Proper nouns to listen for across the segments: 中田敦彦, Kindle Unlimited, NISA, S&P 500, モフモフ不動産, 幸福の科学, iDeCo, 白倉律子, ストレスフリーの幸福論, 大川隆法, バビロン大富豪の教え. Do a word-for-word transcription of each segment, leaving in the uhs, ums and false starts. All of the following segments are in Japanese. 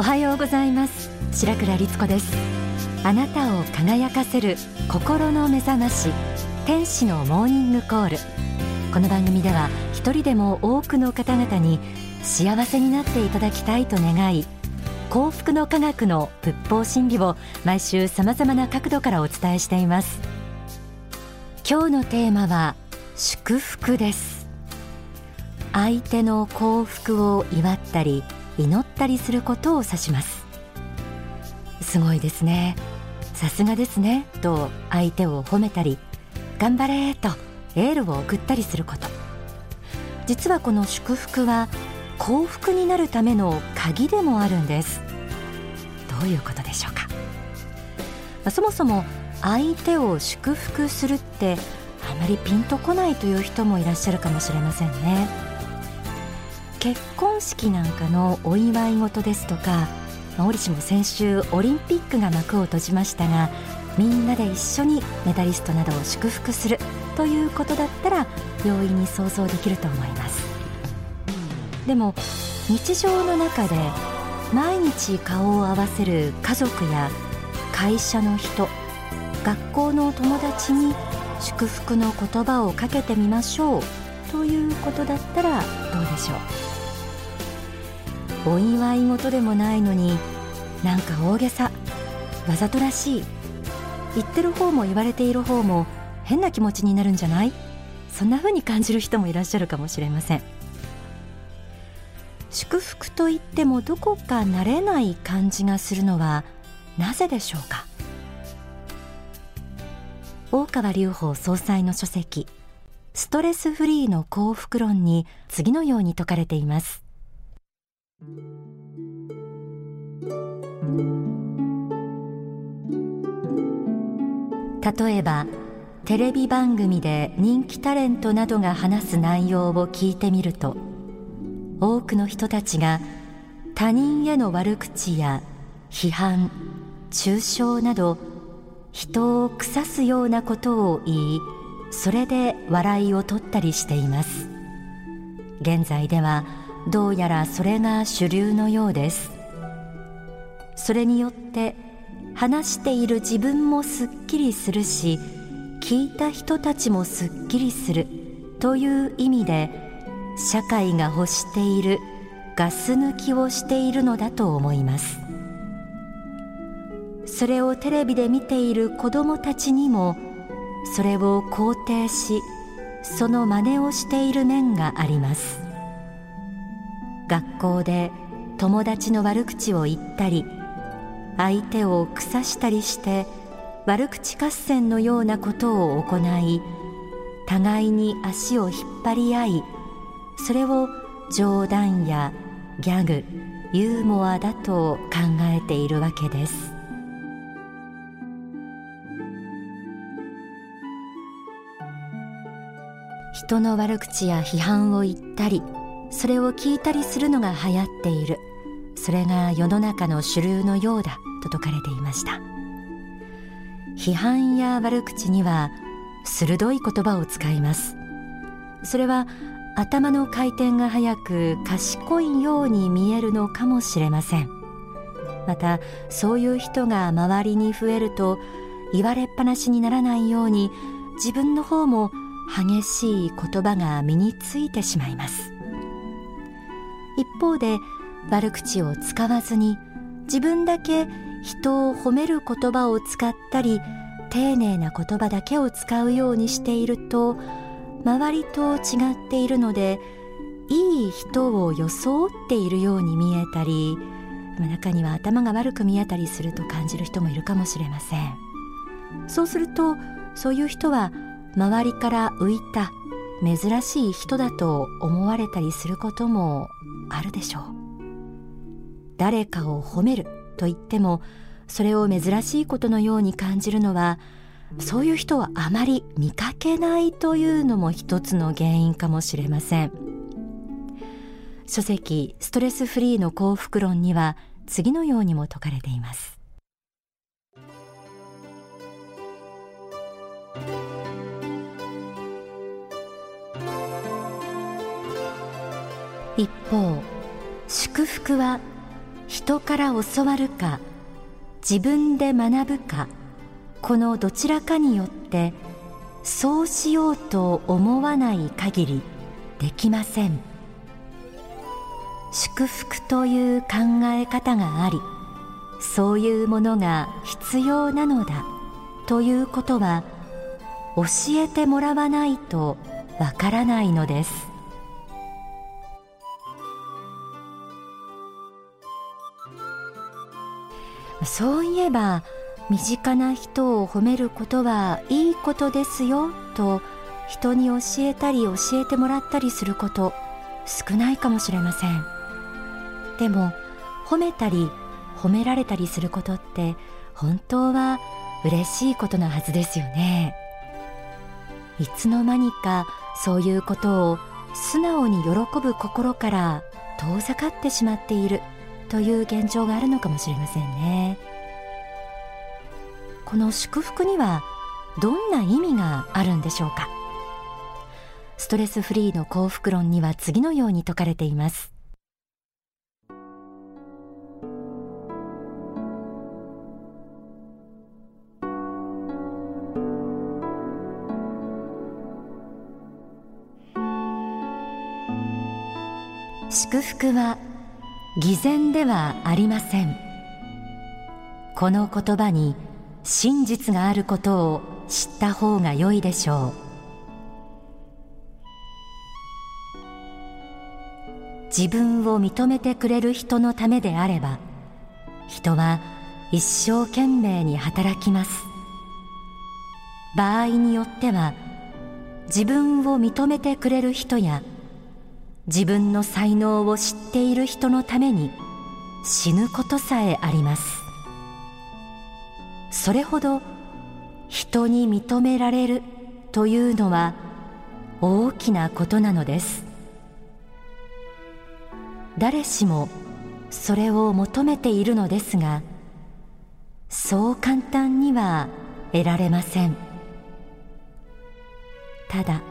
おはようございます。白倉律子です。あなたを輝かせる心の目覚まし、天使のモーニングコール。この番組では一人でも多くの方々に幸せになっていただきたいと願い、幸福の科学の仏法真理を毎週さまざまな角度からお伝えしています。今日のテーマは祝福です。相手の幸福を祝ったり祈ったりすることを指します。すごいですね、さすがですねと相手を褒めたり、頑張れとエールを送ったりすること。実はこの祝福は幸福になるための鍵でもあるんです。どういうことでしょうか。そもそも相手を祝福するってあまりピンとこないという人もいらっしゃるかもしれませんね。結婚式なんかのお祝い事ですとか、折しも先週オリンピックが幕を閉じましたが、みんなで一緒にメダリストなどを祝福するということだったら容易に想像できると思います。でも日常の中で毎日顔を合わせる家族や会社の人、学校の友達に祝福の言葉をかけてみましょうということだったらどうでしょう。お祝い事でもないのに、なんか大げさ、わざとらしい、言ってる方も言われている方も変な気持ちになるんじゃない、そんな風に感じる人もいらっしゃるかもしれません。祝福といってもどこか慣れない感じがするのはなぜでしょうか。大川隆法総裁の書籍、ストレスフリーの幸福論に次のように説かれています。例えばテレビ番組で人気タレントなどが話す内容を聞いてみると、多くの人たちが他人への悪口や批判、中傷など人を腐すようなことを言い、それで笑いを取ったりしています。現在ではどうやらそれが主流のようです。それによって話している自分もすっきりするし、聞いた人たちもすっきりするという意味で、社会が欲しているガス抜きをしているのだと思います。それをテレビで見ている子どもたちにも、それを肯定し、その真似をしている面があります。学校で友達の悪口を言ったり、相手を腐したりして悪口合戦のようなことを行い、互いに足を引っ張り合い、それを冗談やギャグ、ユーモアだと考えているわけです。人の悪口や批判を言ったり、それを聞いたりするのが流行っている、それが世の中の主流のようだと説かれていました。批判や悪口には鋭い言葉を使います。それは頭の回転が速く賢いように見えるのかもしれません。またそういう人が周りに増えると、言われっぱなしにならないように自分の方も激しい言葉が身についてしまいます。一方で悪口を使わずに、自分だけ人を褒める言葉を使ったり、丁寧な言葉だけを使うようにしていると、周りと違っているのでいい人を装っているように見えたり、中には頭が悪く見えたりすると感じる人もいるかもしれません。そうするとそういう人は周りから浮いた珍しい人だと思われたりすることもあるでしょう。誰かを褒めると言っても、それを珍しいことのように感じるのは、そういう人はあまり見かけないというのも一つの原因かもしれません。書籍、ストレスフリーの幸福論には次のようにも説かれています。一方、祝福は人から教わるか自分で学ぶか、このどちらかによってそうしようと思わない限りできません。祝福という考え方があり、そういうものが必要なのだということは教えてもらわないとわからないのです。そういえば身近な人を褒めることはいいことですよと人に教えたり教えてもらったりすること少ないかもしれません。でも褒めたり褒められたりすることって本当は嬉しいことのはずですよね。いつの間にかそういうことを素直に喜ぶ心から遠ざかってしまっているという現状があるのかもしれませんね。この祝福にはどんな意味があるんでしょうか。ストレスフリーの幸福論には次のように説かれています。祝福は偽善ではありません。この言葉に真実があることを知った方が良いでしょう。自分を認めてくれる人のためであれば、人は一生懸命に働きます。場合によっては、自分を認めてくれる人や、自分の才能を知っている人のために死ぬことさえあります。それほど人に認められるというのは大きなことなのです。誰しもそれを求めているのですが、そう簡単には得られません。ただ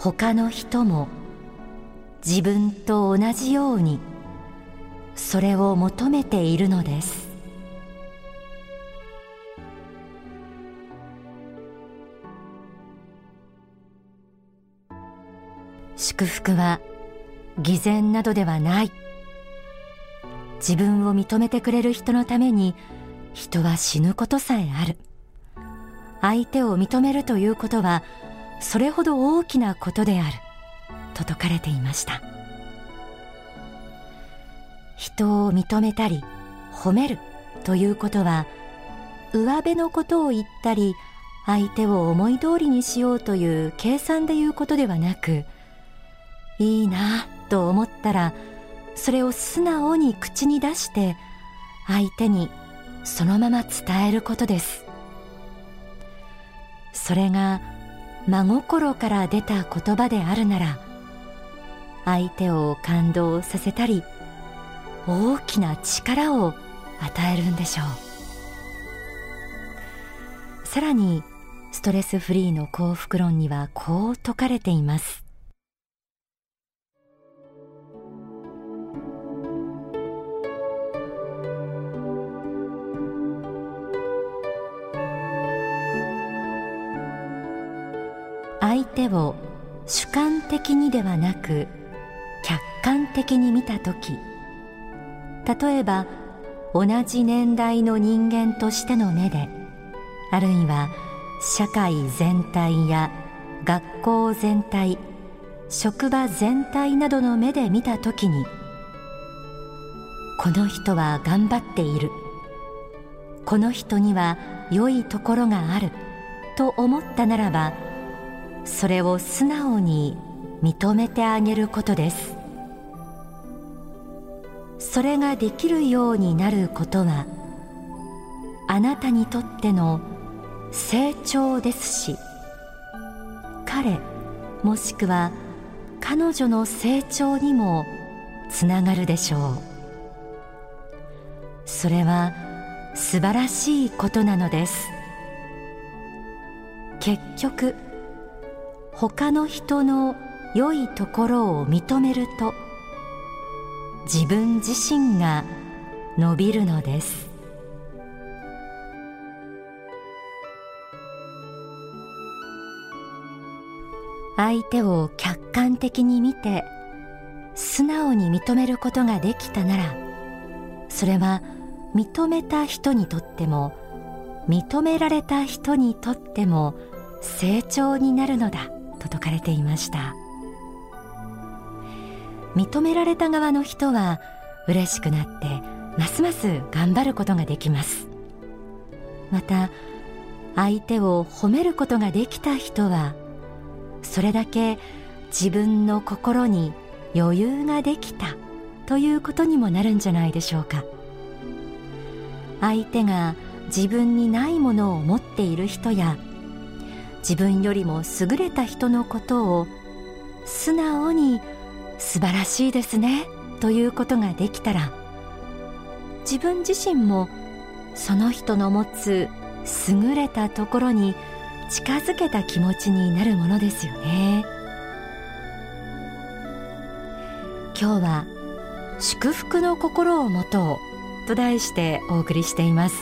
他の人も自分と同じようにそれを求めているのです。祝福は偽善などではない。自分を認めてくれる人のために人は死ぬことさえある。相手を認めるということはそれほど大きなことであると説かれていました。人を認めたり褒めるということは、上辺のことを言ったり相手を思い通りにしようという計算でいうことではなく、いいなと思ったらそれを素直に口に出して相手にそのまま伝えることです。それが真心から出た言葉であるなら、相手を感動させたり大きな力を与えるんでしょう。さらにストレスフリーの幸福論にはこう説かれています。相手を主観的にではなく客観的に見たとき、例えば同じ年代の人間としての目で、あるいは社会全体や学校全体、職場全体などの目で見たときに、この人は頑張っている、この人には良いところがあると思ったならば、それを素直に認めてあげることです。それができるようになることはあなたにとっての成長ですし、彼もしくは彼女の成長にもつながるでしょう。それは素晴らしいことなのです。結局他の人の良いところを認めると、自分自身が伸びるのです。相手を客観的に見て素直に認めることができたなら、それは認めた人にとっても認められた人にとっても成長になるのだと説かれていました。認められた側の人は嬉しくなってますます頑張ることができます。また相手を褒めることができた人はそれだけ自分の心に余裕ができたということにもなるんじゃないでしょうか。相手が自分にないものを持っている人や自分よりも優れた人のことを素直に素晴らしいですねということができたら、自分自身もその人の持つ優れたところに近づけた気持ちになるものですよね。今日は祝福の心を持とうと題してお送りしています。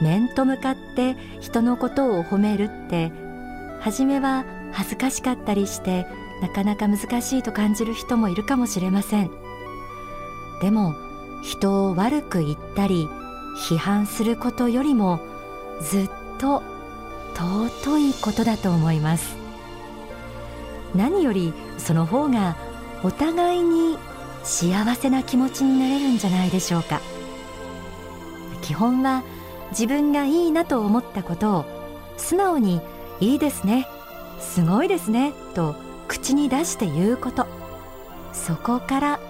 面と向かって人のことを褒めるって初めは恥ずかしかったりしてなかなか難しいと感じる人もいるかもしれません。でも人を悪く言ったり批判することよりもずっと尊いことだと思います。何よりその方がお互いに幸せな気持ちになれるんじゃないでしょうか。基本は自分がいいなと思ったことを素直にいいですね、すごいですねと口に出して言うこと、そこから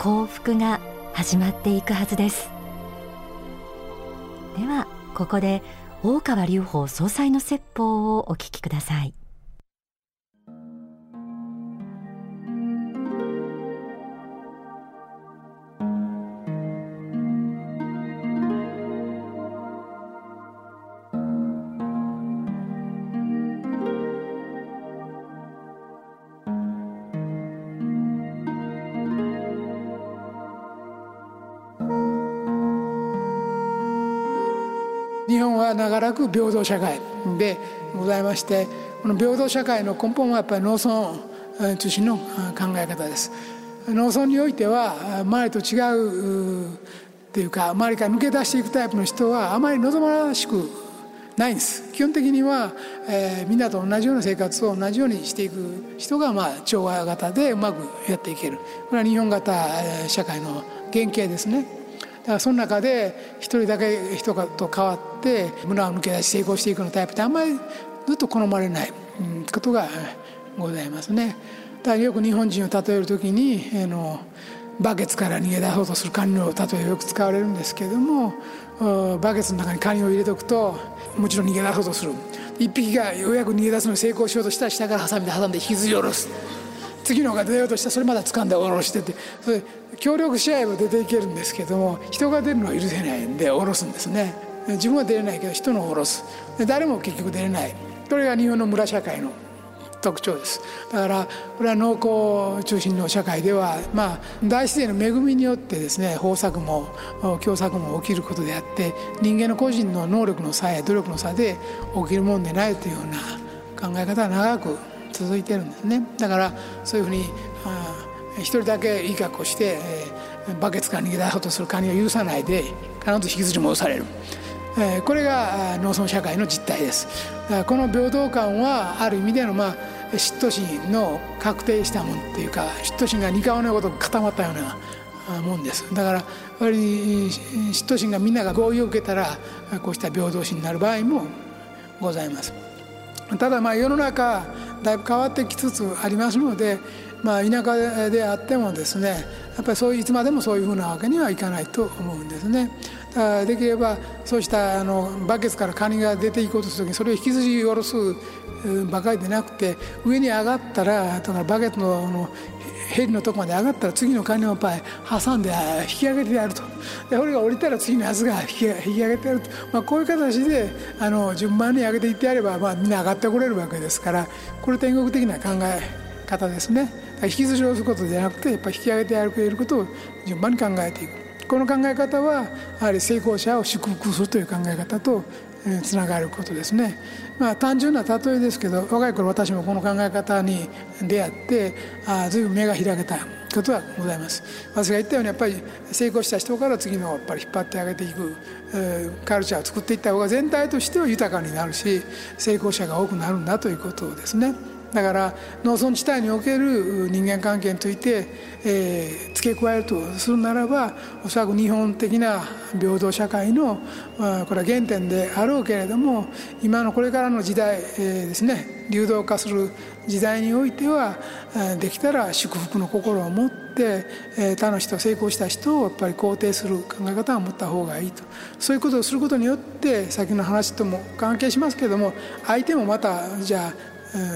幸福が始まっていくはずです。ではここで大川隆法総裁の説法をお聞きください。日本は長らく平等社会でございまして、この平等社会の根本はやっぱり農村中心の考え方です。農村においては周りと違うというか、周りから抜け出していくタイプの人はあまり望ましくないんです。基本的には、えー、みんなと同じような生活を同じようにしていく人が、まあ、調和型でうまくやっていける、これは日本型社会の原型ですね。だからその中で一人だけ人と変わって村を抜け出し成功していくのタイプってあんまりずっと好まれないことがございますね。だからよく日本人を例えるときにあのバケツから逃げ出そうとするカニの例えよく使われるんですけども、バケツの中にカニを入れておくともちろん逃げ出そうとする。一匹がようやく逃げ出すのに成功しようとしたら下からハサミで挟んで引きずり下ろす。次のが出ようとしたらそれまだ掴んで下ろしてて、それ協力し合えば出ていけるんですけども、人が出るのは許せないんで下ろすんですね。自分は出れないけど人の下ろす。で誰も結局出れない。これが日本の村社会の特徴です。だからこれは農耕中心の社会では、まあ、大自然の恵みによってですね、豊作も凶作も起きることであって、人間の個人の能力の差や努力の差で起きるもんでないというような考え方は長く続いてるんですね。だからそういうふうに一人だけいい格好してバケツから逃げ出そうとするカニを許さないで必ず引きずり戻される、これが農村社会の実態です。だからこの平等感はある意味での、まあ、嫉妬心の確定したものというか、嫉妬心が二顔のごとく固まったようなもんです。だからやっぱり嫉妬心がみんなが合意を受けたらこうした平等心になる場合もございます。ただまあ世の中だいぶ変わってきつつありますので、まあ、田舎であってもですね、やっぱりそういういつまでもそういうふうなわけにはいかないと思うんですね。だからできればそうしたあのバケツからカニが出ていこうとするときにそれを引きずり下ろすばかりでなくて、上に上がったら、だからバケツの、あのヘリのとこまで上がったら次のカニを挟んで引き上げてやると、で俺が降りたら次のやつが引き上げてやると、まあ、こういう形であの順番に上げていってやれば、まあ、みんな上がってこれるわけですから、これ天国的な考え方ですね。引きずり下ろすことじゃなくて、やっぱり引き上げてやることを順番に考えていく。この考え方はやはり成功者を祝福するという考え方とつながることですね。まあ、単純な例えですけど、若い頃私もこの考え方に出会って随分目が開けたことはございます。私が言ったようにやっぱり成功した人から次のやっぱり引っ張ってあげていくカルチャーを作っていった方が全体としては豊かになるし、成功者が多くなるんだということですね。だから農村地帯における人間関係について、えー、付け加えるとするならば、おそらく日本的な平等社会のこれは原点であろうけれども、今のこれからの時代、えー、ですね、流動化する時代においては、できたら祝福の心を持って、えー、他の人、成功した人をやっぱり肯定する考え方を持った方がいいと。そういうことをすることによって、先の話とも関係しますけれども、相手もまたじゃあ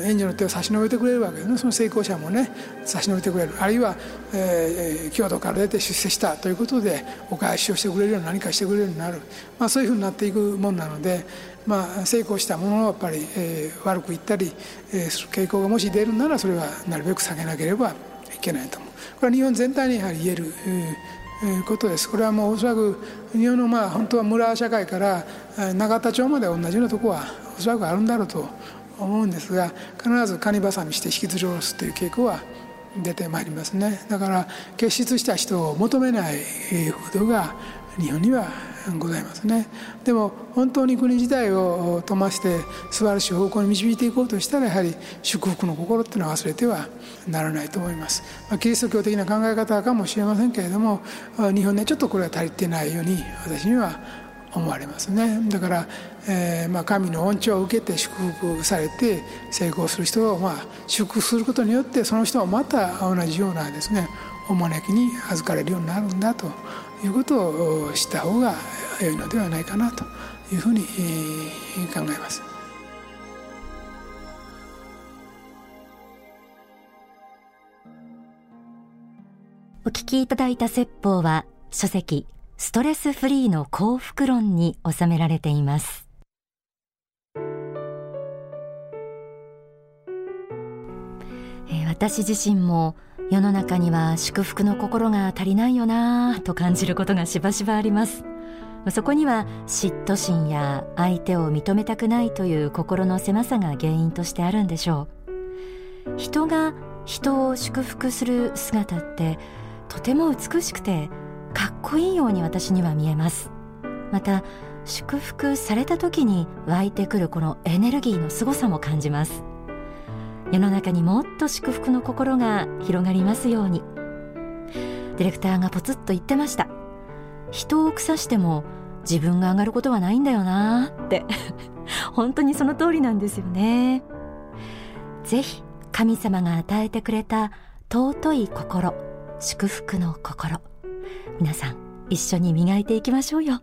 援助の手を差し伸べてくれるわけですね。その成功者もね、差し伸べてくれる、あるいは、えー、京都から出て出世したということでお返しをしてくれるような、何かしてくれるようになる、まあ、そういうふうになっていくものなので、まあ、成功したものをやっぱり、えー、悪く言ったり、えー、する傾向がもし出るなら、それはなるべく避けなければいけないと思う。これは日本全体にやはり言える、えーことです。これはもうおそらく日本のまあ本当は村社会から永田町まで同じようなところはおそらくあるんだろうと思うんですが、必ずカニバサミして引きずり下ろすという傾向は出てまいりますね。だから結出した人を求めない風土が日本にはございますね。でも本当に国自体を富ませて素晴らしい方向に導いていこうとしたら、やはり祝福の心っていうのは忘れてはならないと思います。まあ、キリスト教的な考え方かもしれませんけれども、日本にはちょっとこれは足りてないように私には思われますね。だから、えーまあ、神の恩寵を受けて祝福されて成功する人を、まあ、祝福することによって、その人はまた同じようなですね、お招きに預かれるようになるんだということを知った方が良いのではないかなというふうに考えます。お聞きいただいた説法は書籍ストレスフリーの幸福論に収められています。えー、私自身も世の中には祝福の心が足りないよなと感じることがしばしばあります。そこには嫉妬心や相手を認めたくないという心の狭さが原因としてあるんでしょう。人が人を祝福する姿ってとても美しくてかっこいいように私には見えます。また祝福された時に湧いてくるこのエネルギーのすごさも感じます。世の中にもっと祝福の心が広がりますように。ディレクターがポツッと言ってました。人を腐しても自分が上がることはないんだよなって本当にその通りなんですよね。ぜひ神様が与えてくれた尊い心、祝福の心、皆さん一緒に磨いていきましょうよ。